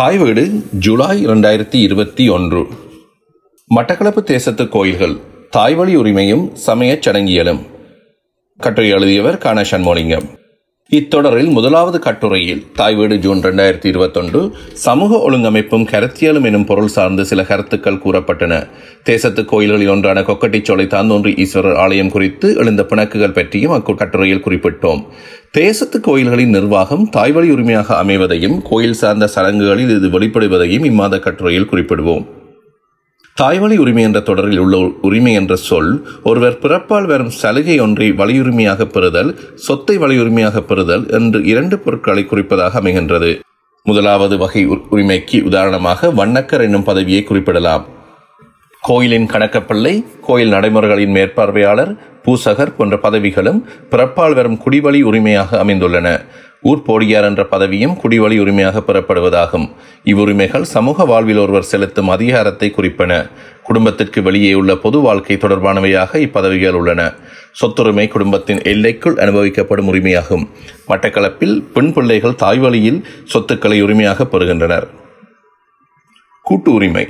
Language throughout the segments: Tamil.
தாய் வீடு ஜூலை 2021. மட்டக்களப்பு தேசத்து கோயில்கள் தாய்வழி உரிமையும் சமயச் சடங்கியலும். கட்டுரை எழுதியவர் க. சண்முகலிங்கம். இத்தொடரில் முதலாவது கட்டுரையில் தாய்வீடு ஜூன் 2021 சமூக ஒழுங்கமைப்பும் கருத்தியலும் எனும் பொருள் சார்ந்த சில கருத்துக்கள் கூறப்பட்டன. தேசத்து கோயில்களில் ஒன்றான கொக்கட்டிச்சோலை தாந்தோன்றி ஈஸ்வரர் ஆலயம் குறித்து எழுந்த பிணக்குகள் பற்றியும் அக்கட்டுரையில் குறிப்பிட்டோம். தேசத்து கோயில்களின் நிர்வாகம் தாய்வழி உரிமையாக அமைவதையும் கோயில் சார்ந்த சடங்குகளில் இது வெளிப்படுவதையும் இம்மாத கட்டுரையில் குறிப்பிடுவோம். தாய்வழி உரிமை என்ற தொடரில் உள்ள உரிமை என்ற சொல் ஒருவர் பிறப்பால் வரும் சலுகை ஒன்றை வலியுரிமையாக பெறுதல், சொத்தை வலியுரிமையாக பெறுதல் என்று இரண்டு பொருட்களை குறிப்பதாக அமைகின்றது. முதலாவது வகை உரிமைக்கு உதாரணமாக வண்ணக்கர் என்னும் பதவியை குறிப்பிடலாம். கோயிலின் கணக்கப்பிள்ளை, கோயில் நடைமுறைகளின் மேற்பார்வையாளர், பூசகர் போன்ற பதவிகளும் பிறப்பால் வரும் குடிவழி உரிமையாக அமைந்துள்ளன. ஊர்போடியார் என்ற பதவியும் குடிவழி உரிமையாக பெறப்படுவதாகும். இவ்வுரிமைகள் சமூக வாழ்வில் ஒருவர் செலுத்தும் அதிகாரத்தை குறிப்பன. குடும்பத்திற்கு வெளியே உள்ள பொது வாழ்க்கை தொடர்பானவையாக இப்பதவிகள் உள்ளன. சொத்துரிமை குடும்பத்தின் எல்லைக்குள் அனுபவிக்கப்படும் உரிமையாகும். மட்டக்களப்பில் பெண் பிள்ளைகள் தாய்வழியில் சொத்துக்களை உரிமையாக பெறுகின்றனர். கூட்டு உரிமை.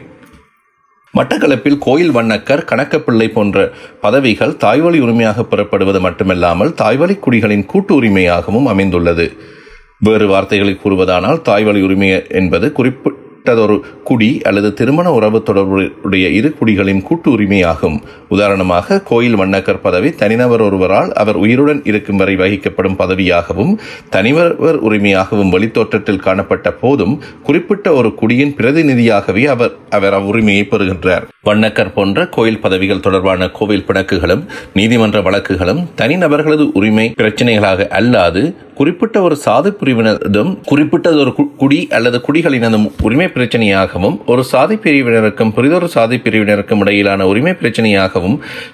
மட்டக்களப்பில் கோயில் வண்ணக்கர், கணக்கப்பிள்ளை போன்ற பதவிகள் தாய்வழி உரிமையாக பெறப்படுவது மட்டுமல்லாமல் தாய்வழி குடிகளின் கூட்டு உரிமையாகவும் அமைந்துள்ளது. வேறு வார்த்தைகளில் கூறுவதானால் தாய்வழி உரிமை என்பது குறிப்பிட்டதொரு குடி அல்லது திருமண உறவு தொடர்புடைய இரு குடிகளின் கூட்டு உரிமையாகும். உதாரணமாக கோயில் வண்ணக்கர் பதவி தனிநபர் ஒருவரால் அவர் உயிருடன் இருக்கும் வரை வகிக்கப்படும் பதவியாகவும் தனிநபர் உரிமையாகவும் வெளித்தோற்றத்தில் காணப்பட்ட போதும் குறிப்பிட்ட ஒரு குடியின் பிரதிநிதியாகவே அவர் அவ்வுரிமையை பெறுகின்றார். வண்ணக்கர் போன்ற கோயில் பதவிகள் தொடர்பான கோவில் பிணக்குகளும் நீதிமன்ற வழக்குகளும் தனிநபர்களது உரிமை பிரச்சனைகளாக அல்லாது குறிப்பிட்ட ஒரு சாதி பிரிவினதும் குறிப்பிட்டதொரு குடி அல்லது குடிகளினதும் உரிமை பிரச்சனையாகவும் ஒரு சாதி பிரிவினருக்கும் புரிதொரு சாதி பிரிவினருக்கும் இடையிலான உரிமை பிரச்சனையாகவும்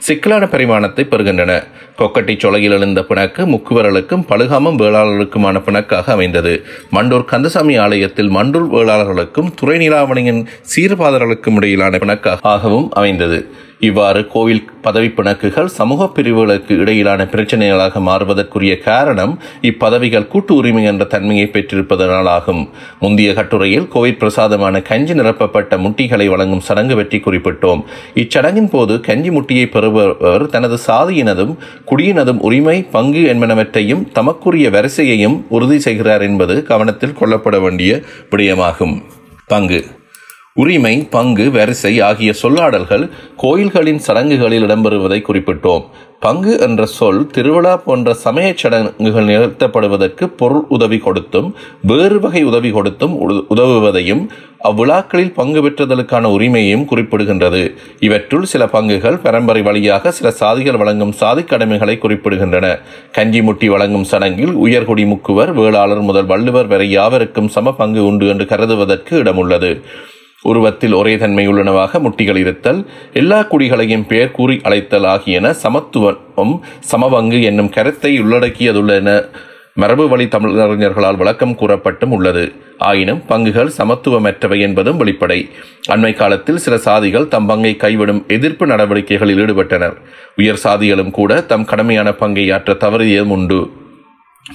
சிக்கலான பரிமாணத்தை பெறுகின்றன. கொக்கட்டிச்சோலையில் எழுந்த பிணக்கு முக்குவர்களுக்கும் பழுகாமம் வேளாளர்களுக்குமான பிணக்காக அமைந்தது. மண்டூர் கந்தசாமி ஆலயத்தில் மண்டூர் வேளாளர்களுக்கும் துறை நிலாவணியின் சீர்பாதர்களுக்கும் இடையிலான பிணக்காக அமைந்தது. இவ்வாறு கோவில் பதவி பிணக்குகள் சமூக பிரிவுகளுக்கு இடையிலான பிரச்சனைகளாக மாறுவதற்குரிய காரணம் இப்பதவிகள் கூட்டு உரிமை என்ற தன்மையை பெற்றிருப்பதனாலாகும். முந்தைய கட்டுரையில் கோவில் பிரசாதமான கஞ்சி நிரப்பப்பட்ட முட்டிகளை வழங்கும் சடங்கு பற்றி குறிப்பிட்டோம். இச்சடங்கின் போது கஞ்சி முட்டியை பெறுபவர் தனது சாதியினதும் குடியினதும் உரிமை பங்கு என்பனவற்றையும் தமக்குரிய வரிசையையும் உறுதி செய்கிறார் என்பது கவனத்தில் கொள்ளப்பட வேண்டிய விடயமாகும். பங்கு உரிமை, பங்கு, வரிசை ஆகிய சொல்லாடல்கள் கோயில்களின் சடங்குகளில் இடம்பெறுவதை குறிப்பிட்டோம். பங்கு என்ற சொல் திருவிழா போன்ற சமய சடங்குகள் நிகழ்த்தப்படுவதற்கு பொருள் உதவி கொடுத்தும் வேறு வகை உதவி கொடுத்தும் உதவுவதையும் அவ்விழாக்களில் பங்கு பெற்றுதலுக்கான உரிமையையும் குறிப்பிடுகின்றது. இவற்றுள் சில பங்குகள் பரம்பரை வழியாக சில சாதிகள் வழங்கும் சாதி கடமைகளை குறிப்பிடுகின்றன. கஞ்சி முட்டி வழங்கும் சடங்கில் உயர்குடி முக்குவர், வேளாளர் முதல் வள்ளுவர் வரை யாவருக்கும் சம பங்கு உண்டு என்று கருதுவதற்கு இடமுள்ளது. உருவத்தில் ஒரே தன்மையுள்ளனவாக முட்டிகள் இருத்தல், எல்லா குடிகளையும் பெயர் கூறி அழைத்தல் ஆகியன சமத்துவம் சமபங்கு என்னும் கருத்தை உள்ளடக்கியதுள்ளன மரபு வழி தமிழறிஞர்களால் விளக்கம் கூறப்பட்டும் உள்ளது. ஆயினும் பங்குகள் சமத்துவமற்றவை என்பதும் வெளிப்படை. அண்மை காலத்தில் சில சாதிகள் தம் பங்கை கைவிடும் எதிர்ப்பு நடவடிக்கைகளில் ஈடுபட்டனர். உயர் சாதிகளும் கூட தம் கடமையான பங்கை ஆற்ற தவறியதும் உண்டு.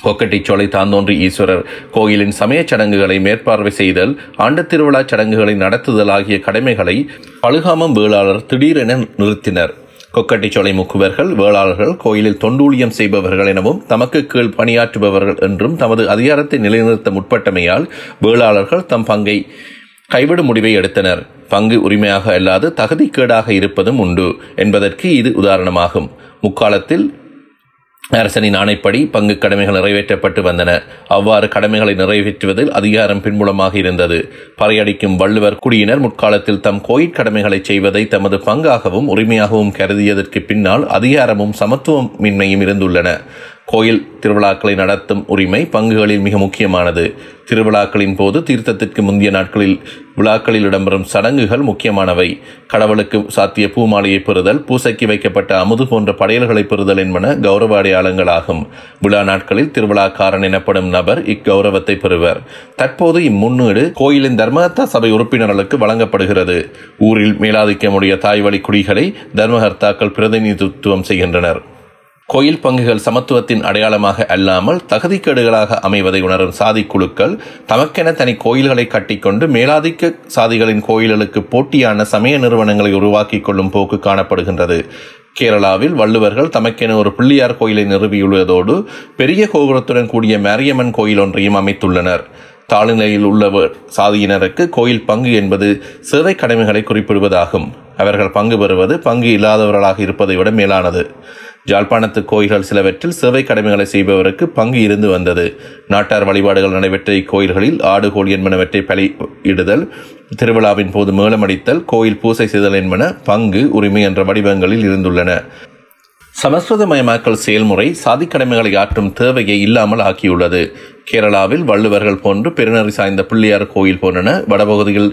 கொக்கட்டிச்சோலை தாந்தோன்றி ஈஸ்வரர் கோயிலின் சமயச் சடங்குகளை மேற்பார்வை செய்தல், ஆண்டு திருவிழா சடங்குகளை நடத்துதல் ஆகிய கடமைகளை பழுகாமம் வேளாளர் திடீரென நிறுத்தினர். கொக்கட்டிச்சோலை முக்குவர்கள், வேளாளர்கள் கோயிலில் தொண்டூழியம் செய்பவர்கள் எனவும் தமக்கு கீழ் பணியாற்றுபவர்கள் என்றும் தமது அதிகாரத்தை நிலைநிறுத்த முற்பட்டமையால் வேளாளர்கள் தம் பங்கை கைவிடும் முடிவை எடுத்தனர். பங்கு உரிமையாக அல்லாது தகுதிக்கேடாக இருப்பதும் உண்டு என்பதற்கு இது உதாரணமாகும். முக்காலத்தில் அரசனின் ஆணைப்படி பங்கு கடமைகள் நிறைவேற்றப்பட்டு வந்தன. அவ்வாறு கடமைகளை நிறைவேற்றுவதில் அதிகாரம் பின்புலமாக இருந்தது. பறையடிக்கும் வள்ளுவர் குடியினர் முற்காலத்தில் தம் கோயில் கடமைகளை செய்வதை தமது பங்காகவும் உரிமையாகவும் கருதியதற்கு பின்னால் அதிகாரமும் சமத்துவமின்மையும் இருந்துள்ளன. கோயில் திருவிழாக்களை நடத்தும் உரிமை பங்குகளில் மிக முக்கியமானது. திருவிழாக்களின் போது தீர்த்தத்திற்கு முந்தைய நாட்களில் விழாக்களில் இடம்பெறும் சடங்குகள் முக்கியமானவை. கடவுளுக்கு சாத்திய பூமாலையை பெறுதல், பூசைக்கு வைக்கப்பட்ட அமுது போன்ற படையல்களை பெறுதல் என்பன கௌரவ அடையாளங்களாகும். விழா நாட்களில் திருவிழாக்காரன் எனப்படும் நபர் இக்கௌரவத்தை பெறுவர். தற்போது இம்முன்னீடு கோயிலின் தர்மகர்த்தா சபை உறுப்பினர்களுக்கு வழங்கப்படுகிறது. ஊரில் மேலாதிக்கமுடைய தாய்வழி குடிகளை தர்மகர்த்தாக்கள் பிரதிநிதித்துவம் செய்கின்றனர். கோயில் பங்குகள் சமத்துவத்தின் அடையாளமாக அல்லாமல் தகுதிக்கேடுகளாக அமைவதை உணரும் சாதி குழுக்கள் தமக்கென தனி கோயில்களை கட்டிக்கொண்டு மேலாதிக்க சாதிகளின் கோயில்களுக்கு போட்டியான சமய நிறுவனங்களை உருவாக்கிக் கொள்ளும் போக்கு காணப்படுகின்றது. கேரளாவில் வள்ளுவர்கள் தமக்கென ஒரு பிள்ளையார் கோயிலை நிறுவியுள்ளதோடு பெரிய கோபுரத்துடன் கூடிய மரியம்மன் கோயில் ஒன்றையும் அமைத்துள்ளனர். தாழ்நிலையில் உள்ள சாதியினருக்கு கோயில் பங்கு என்பது சேவை கடமைகளை குறிப்பிடுவதாகும். அவர்கள் பங்கு பெறுவது பங்கு இல்லாதவர்களாக இருப்பதை விட மேலானது. ஜாழ்ப்பாணத்து கோயில்கள் சிலவற்றில் சேவை கடமைகளை செய்பவருக்கு பங்கு இருந்து வந்தது. நாட்டார் வழிபாடுகள் நடைபெற்ற இக்கோயில்களில் ஆடு கோழி என்பனவற்றை பலியிடுதல், திருவிழாவின் போது மேளமடித்தல், கோயில் பூசை செய்தல் என்பன பங்கு உரிமை என்ற வடிவங்களில் இருந்துள்ளன. சமஸ்கிருதமயமாக்கல் செயல்முறை சாதிக்கடமைகளை ஆற்றும் தேவையை இல்லாமல் ஆக்கியுள்ளது. கேரளாவில் வள்ளுவர்கள் போன்று பெருநறி சாய்ந்த பிள்ளையார் கோயில் போன்றன வடபகுதியில்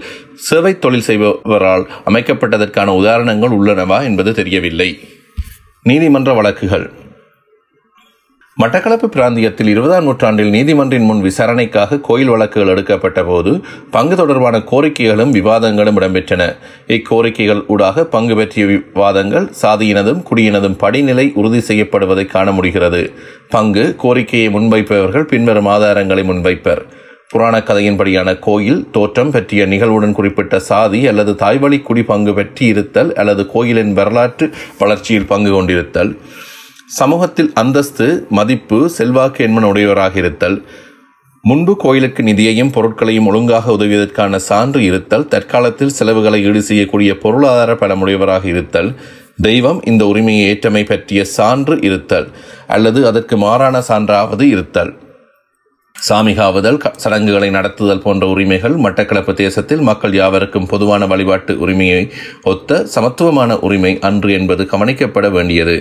சேவை தொழில் செய்பவரால் அமைக்கப்பட்டதற்கான உதாரணங்கள் உள்ளனவா என்பது தெரியவில்லை. நீதிமன்ற வழக்குகள். மட்டக்களப்பு பிராந்தியத்தில் 20ஆம் நூற்றாண்டில் நீதிமன்றின் முன் விசாரணைக்காக கோயில் வழக்குகள் எடுக்கப்பட்ட போது பங்கு தொடர்பான கோரிக்கைகளும் விவாதங்களும் இடம்பெற்றன. இக்கோரிக்கைகள் ஊடாக பங்கு பற்றிய விவாதங்கள் சாதியினதும் குடியினதும் படிநிலை உறுதி செய்யப்படுவதை காண முடிகிறது. பங்கு கோரிக்கையை முன்வைப்பவர்கள் பின்வரும் ஆதாரங்களை முன்வைப்பர். புராண கதையின்படியான கோயில் தோற்றம் பற்றிய நிகழ்வுடன் குறிப்பிட்ட சாதி அல்லது தாய்வழி குடி பங்கு பற்றி இருத்தல் அல்லது கோயிலின் வரலாற்று வளர்ச்சியில் பங்கு கொண்டிருத்தல். சமூகத்தில் அந்தஸ்து, மதிப்பு, செல்வாக்கு என்பன உடையவராக இருத்தல். முன்பு கோயிலுக்கு நிதியையும் பொருட்களையும் ஒழுங்காக உதவியதற்கான சான்று இருத்தல். தற்காலத்தில் செலவுகளை ஈடு செய்யக்கூடிய பொருளாதார பலமுடையவராக இருத்தல். தெய்வம் இந்த உரிமையை ஏற்றமை பற்றிய சான்று இருத்தல் அல்லது அதற்கு மாறான சான்றாவது இருத்தல். சாமிகாவுதல், சடங்குகளை நடத்துதல் போன்ற உரிமைகள் மட்டக்களப்பு தேசத்தில் மக்கள் யாவருக்கும் பொதுவான வழிபாட்டு உரிமையை ஒத்த சமத்துவமான உரிமை அன்று என்பது கவனிக்கப்பட வேண்டியது.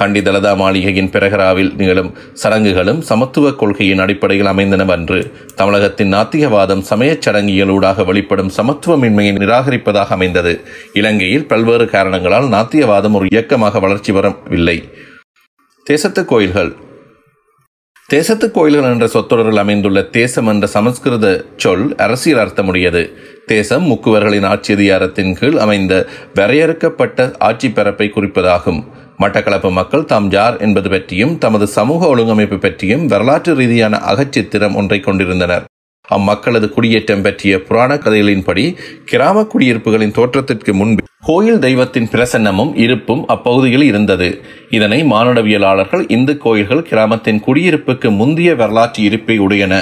கண்டி தலதா மாளிகையின் பிரகராவில் நிகழும் சடங்குகளும் சமத்துவ கொள்கையின் அடிப்படையில் அமைந்தனவன்று. தமிழகத்தின் நாத்திகவாதம் சமயச் சடங்கியலூடாக வெளிப்படும் சமத்துவமின்மையை நிராகரிப்பதாக அமைந்தது. இலங்கையில் பல்வேறு காரணங்களால் நாத்திகவாதம் ஒரு இயக்கமாக வளர்ச்சி வரவில்லை. தேசத்து கோயில்கள். தேசத்து கோயில்கள் என்ற சொற்றொடரில் அமைந்துள்ள தேசம் என்ற சமஸ்கிருத சொல் அரசியல் அர்த்தமுடையது. தேசம் முக்குவர்களின் ஆட்சி அதிகாரத்தின் கீழ் அமைந்த வரையறுக்கப்பட்ட ஆட்சி பரப்பை குறிப்பதாகும். மட்டக்களப்பு மக்கள் தாம் யார் என்பது பற்றியும் தமது சமூக ஒழுங்கமைப்பு பற்றியும் வரலாற்று ரீதியான அகச்சித்திரம் ஒன்றை கொண்டிருந்தனர். அம்மக்களது குடியேற்றம் பற்றிய புராண கதைகளின்படி கிராம குடியிருப்புகளின் தோற்றத்திற்கு முன்பு கோயில் தெய்வத்தின் பிரசன்னமும் இருப்பும் அப்பகுதியில் இருந்தது. இதனை மானுடவியலாளர்கள் இந்து கோயில்கள் கிராமத்தின் குடியிருப்புக்கு முந்தைய வரலாற்று இருப்பை உடையன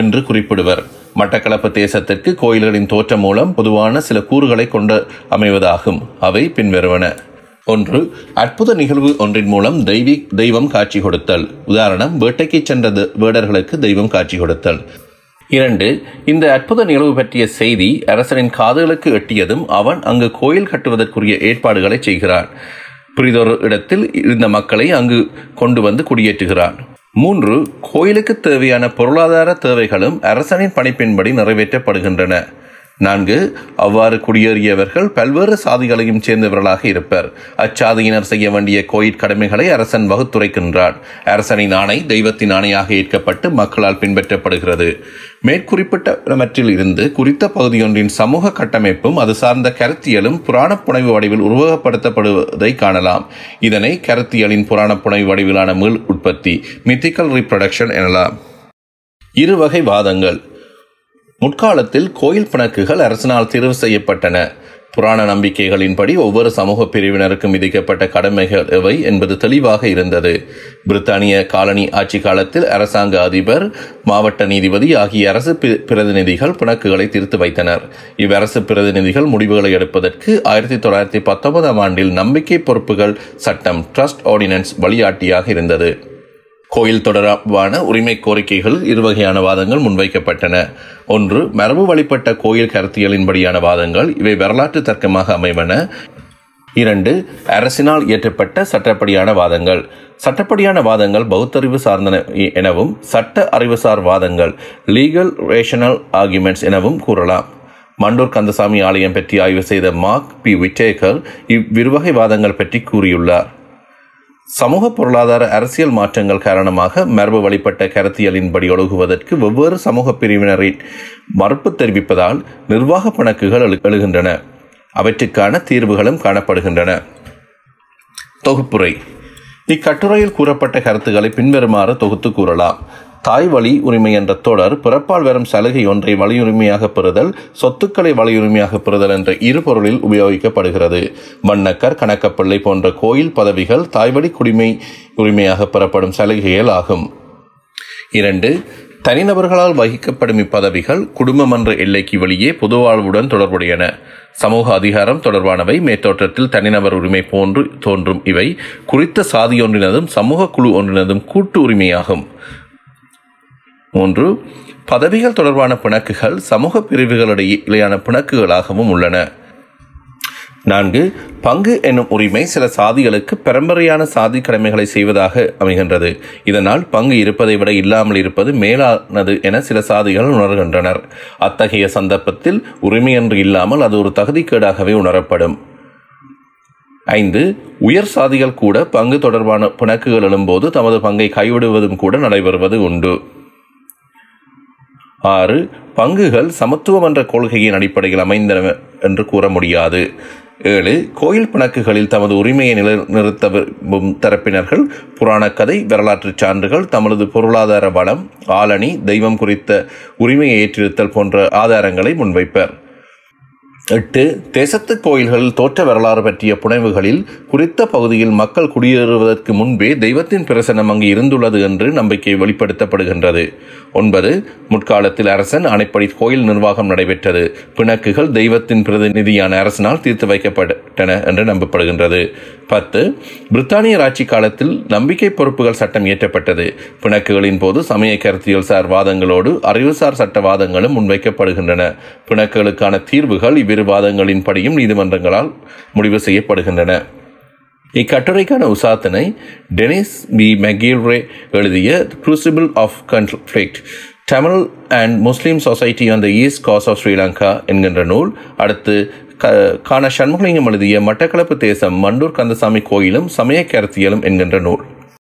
என்று குறிப்பிடுவர். மட்டக்களப்பு தேசத்திற்கு கோயில்களின் தோற்றம் மூலம் பொதுவான சில கூறுகளை கொண்டு அமைவதாகும். அவை பின்வருவன. 1. அற்புத நிகழ்வு ஒன்றின் மூலம் தெய்வம் காட்சி கொடுத்தல். உதாரணம், வேட்டைக்கு சென்ற வேடர்களுக்கு தெய்வம் காட்சி கொடுத்தல். 2. இந்த அற்புத நிகழ்வு பற்றிய செய்தி அரசனின் காதுகளுக்கு எட்டியதும் அவன் அங்கு கோயில் கட்டுவதற்குரிய ஏற்பாடுகளை செய்கிறான். பிரிதொரு இடத்தில் இருந்த மக்களை அங்கு கொண்டு வந்து குடியேற்றுகிறான். 3. கோயிலுக்கு தேவையான பொருளாதார தேவைகளும் அரசனின் பணிப்பின்படி நிறைவேற்றப்படுகின்றன. 4. அவ்வாறு குடியேறியவர்கள் பல்வேறு சாதிகளையும் சேர்ந்தவர்களாக இருப்பர். அச்சாதியினர் செய்ய வேண்டிய கோயில் கடமைகளை அரசன் வகுத்துரைக்கின்றான். அரசனின் ஆணை தெய்வத்தின் ஆணையாக ஏற்கப்பட்டு மக்களால் பின்பற்றப்படுகிறது. மேற்குறிப்பிட்டவற்றில் இருந்து குறித்த பகுதியொன்றின் சமூக கட்டமைப்பும் அது சார்ந்த கருத்தியலும் புராண புனைவு வடிவில் உருவகப்படுத்தப்படுவதை காணலாம். இதனை கருத்தியலின் புராண புனைவு வடிவிலான மீள் உற்பத்தி, மித்திக்கல் ரீப்ரொடக்ஷன் எனலாம். இருவகை வாதங்கள். முற்காலத்தில் கோயில் பிணக்குகள் அரசனால் தெரிவு செய்யப்பட்டன. புராண நம்பிக்கைகளின்படி ஒவ்வொரு சமூக பிரிவினருக்கும் விதிக்கப்பட்ட கடமைகள் எவை என்பது தெளிவாக இருந்தது. பிரித்தானிய காலனி ஆட்சி காலத்தில் அரசாங்க அதிபர், மாவட்ட நீதிபதி ஆகிய அரசு பிரதிநிதிகள் பிணக்குகளை தீர்த்து வைத்தனர். இவ்வரசு பிரதிநிதிகள் முடிவுகளை எடுப்பதற்கு 1919ஆம் ஆண்டில் நம்பிக்கை பொறுப்புகள் சட்டம், ட்ரஸ்ட் ஆர்டினன்ஸ் வழிகாட்டியாக இருந்தது. கோயில் தொடர்பான உரிமை கோரிக்கைகள் இருவகையான வாதங்கள் முன்வைக்கப்பட்டன. 1. மரபு வழிபட்ட கோயில் கருத்தியலின்படியான வாதங்கள். இவை வரலாற்று தர்க்கமாக அமைவன. 2. அரசினால் இயற்றப்பட்ட சட்டப்படியான வாதங்கள். சட்டப்படியான வாதங்கள் பௌத்தறிவு சார்ந்தன எனவும் சட்ட அறிவுசார் வாதங்கள் லீகல் ரேஷனல் ஆர்குமெண்ட்ஸ் எனவும் கூறலாம். மண்டூர் கந்தசாமி ஆலயம் பற்றி ஆய்வு செய்த மார்க் பி. விட்டேகர் இவ்விருவகை வாதங்கள் பற்றி கூறியுள்ளார். சமூக, பொருளாதார, அரசியல் மாற்றங்கள் காரணமாக மரபு வழிபட்ட கருத்தியலின்படி ஒழுகுவதற்கு வெவ்வேறு சமூக பிரிவினரின் மறுப்பு தெரிவிப்பதால் நிர்வாக பிணக்குகள் எழுகின்றன. அவற்றுக்கான தீர்வுகளும் காணப்படுகின்றன. தொகுப்புரை. இக்கட்டுரையில் கூறப்பட்ட கருத்துக்களை பின்வருமாறு தொகுத்து கூறலாம். தாய் வழி உரிமை என்ற தொடர் பிறப்பால் வரும் சலுகை ஒன்றை வலியுரிமையாக பெறுதல், சொத்துக்களை வலியுரிமையாக பெறுதல் என்ற இரு பொருளில் உபயோகிக்கப்படுகிறது. வண்ணக்கர், கணக்கப்பிள்ளை போன்ற கோயில் பதவிகள் தாய்வழி குடிமை உரிமையாக பெறப்படும் சலுகைகள் ஆகும். 2. தனிநபர்களால் வகிக்கப்படும் இப்பதவிகள் குடும்பம் என்ற எல்லைக்கு வெளியே பொது வாழ்வுடன் தொடர்புடையன. சமூக அதிகாரம் தொடர்பானவை. மேற்தோற்றத்தில் தனிநபர் உரிமை போன்று தோன்றும் இவை குறித்த சாதி ஒன்றினதும் சமூக குழு ஒன்றினதும் கூட்டு உரிமையாகும். 3. பதவிகள் தொடர்பான பிணக்குகள் சமூக பிரிவுகளிடையே இடையான பிணக்குகளாகவும் உள்ளன. 4. பங்கு என்னும் உரிமை சில சாதிகளுக்கு பரம்பரையான சாதி கடமைகளை செய்வதாக அமைகின்றது. இதனால் பங்கு இருப்பதை விட இல்லாமல் இருப்பது மேலானது என சில சாதிகள் உணர்கின்றனர். அத்தகைய சந்தர்ப்பத்தில் உரிமை என்று இல்லாமல் அது ஒரு தகுதிக்கேடாகவே உணரப்படும். 5. உயர் சாதிகள் கூட பங்கு தொடர்பான பிணக்குகள் எழும்போது தமது பங்கை கைவிடுவதும் கூட நடைபெறுவது உண்டு. 6. பங்குகள் சமத்துவம் என்ற கொள்கையின் அடிப்படையில் அமைந்தன என்று கூற முடியாது. 7. கோயில் பிணக்குகளில் தமது உரிமையை நிலைநிறுத்த விரும்பும் தரப்பினர்கள் புராணக்கதை, வரலாற்று சான்றுகள், தமது பொருளாதார வளம், ஆளணி, தெய்வம் குறித்த உரிமையை ஏற்றிருத்தல் போன்ற ஆதாரங்களை முன்வைப்பர். 8. தேசத்து கோயில்களில் தோற்ற வரலாறு பற்றிய புனைவுகளில் குறித்த பகுதியில் மக்கள் குடியேறுவதற்கு முன்பே தெய்வத்தின் பிரசனம் அங்கு இருந்துள்ளது என்று நம்பிக்கை வெளிப்படுத்தப்படுகின்றது. 9. முற்காலத்தில் அரசன் அணைப்படி கோயில் நிர்வாகம் நடைபெற்றது. பிணக்குகள் தெய்வத்தின் பிரதிநிதியான அரசனால் தீர்த்து வைக்கப்பட்டன என்று நம்பப்படுகின்றது. 10. பிரித்தானியர் ஆட்சி காலத்தில் நம்பிக்கை பொறுப்புகள் சட்டம் இயற்றப்பட்டது. பிணக்குகளின் போது சமய கருத்தியல் சார் வாதங்களோடு அறிவுசார் சட்டவாதங்களும் முன்வைக்கப்படுகின்றன. பிணக்குகளுக்கான தீர்வுகள் வாதங்களின் படியும் நீதிமன்றங்களால் முடிவு செய்யப்படுகின்றன. இக்கட்டுரைக்கான உசாத்தினை டெனிஸ் பி மெகில்ரே எழுதிய crucible of conflict, Tamil and Muslim society on the east coast of Sri Lanka என்கின்ற நூல். அடுத்து க. சண்முகலிங்கம் எழுதிய மட்டக்களப்பு தேசம், மண்டூர் கந்தசாமி கோயிலும் சமய கருத்தியலும் என்கின்ற நூல்.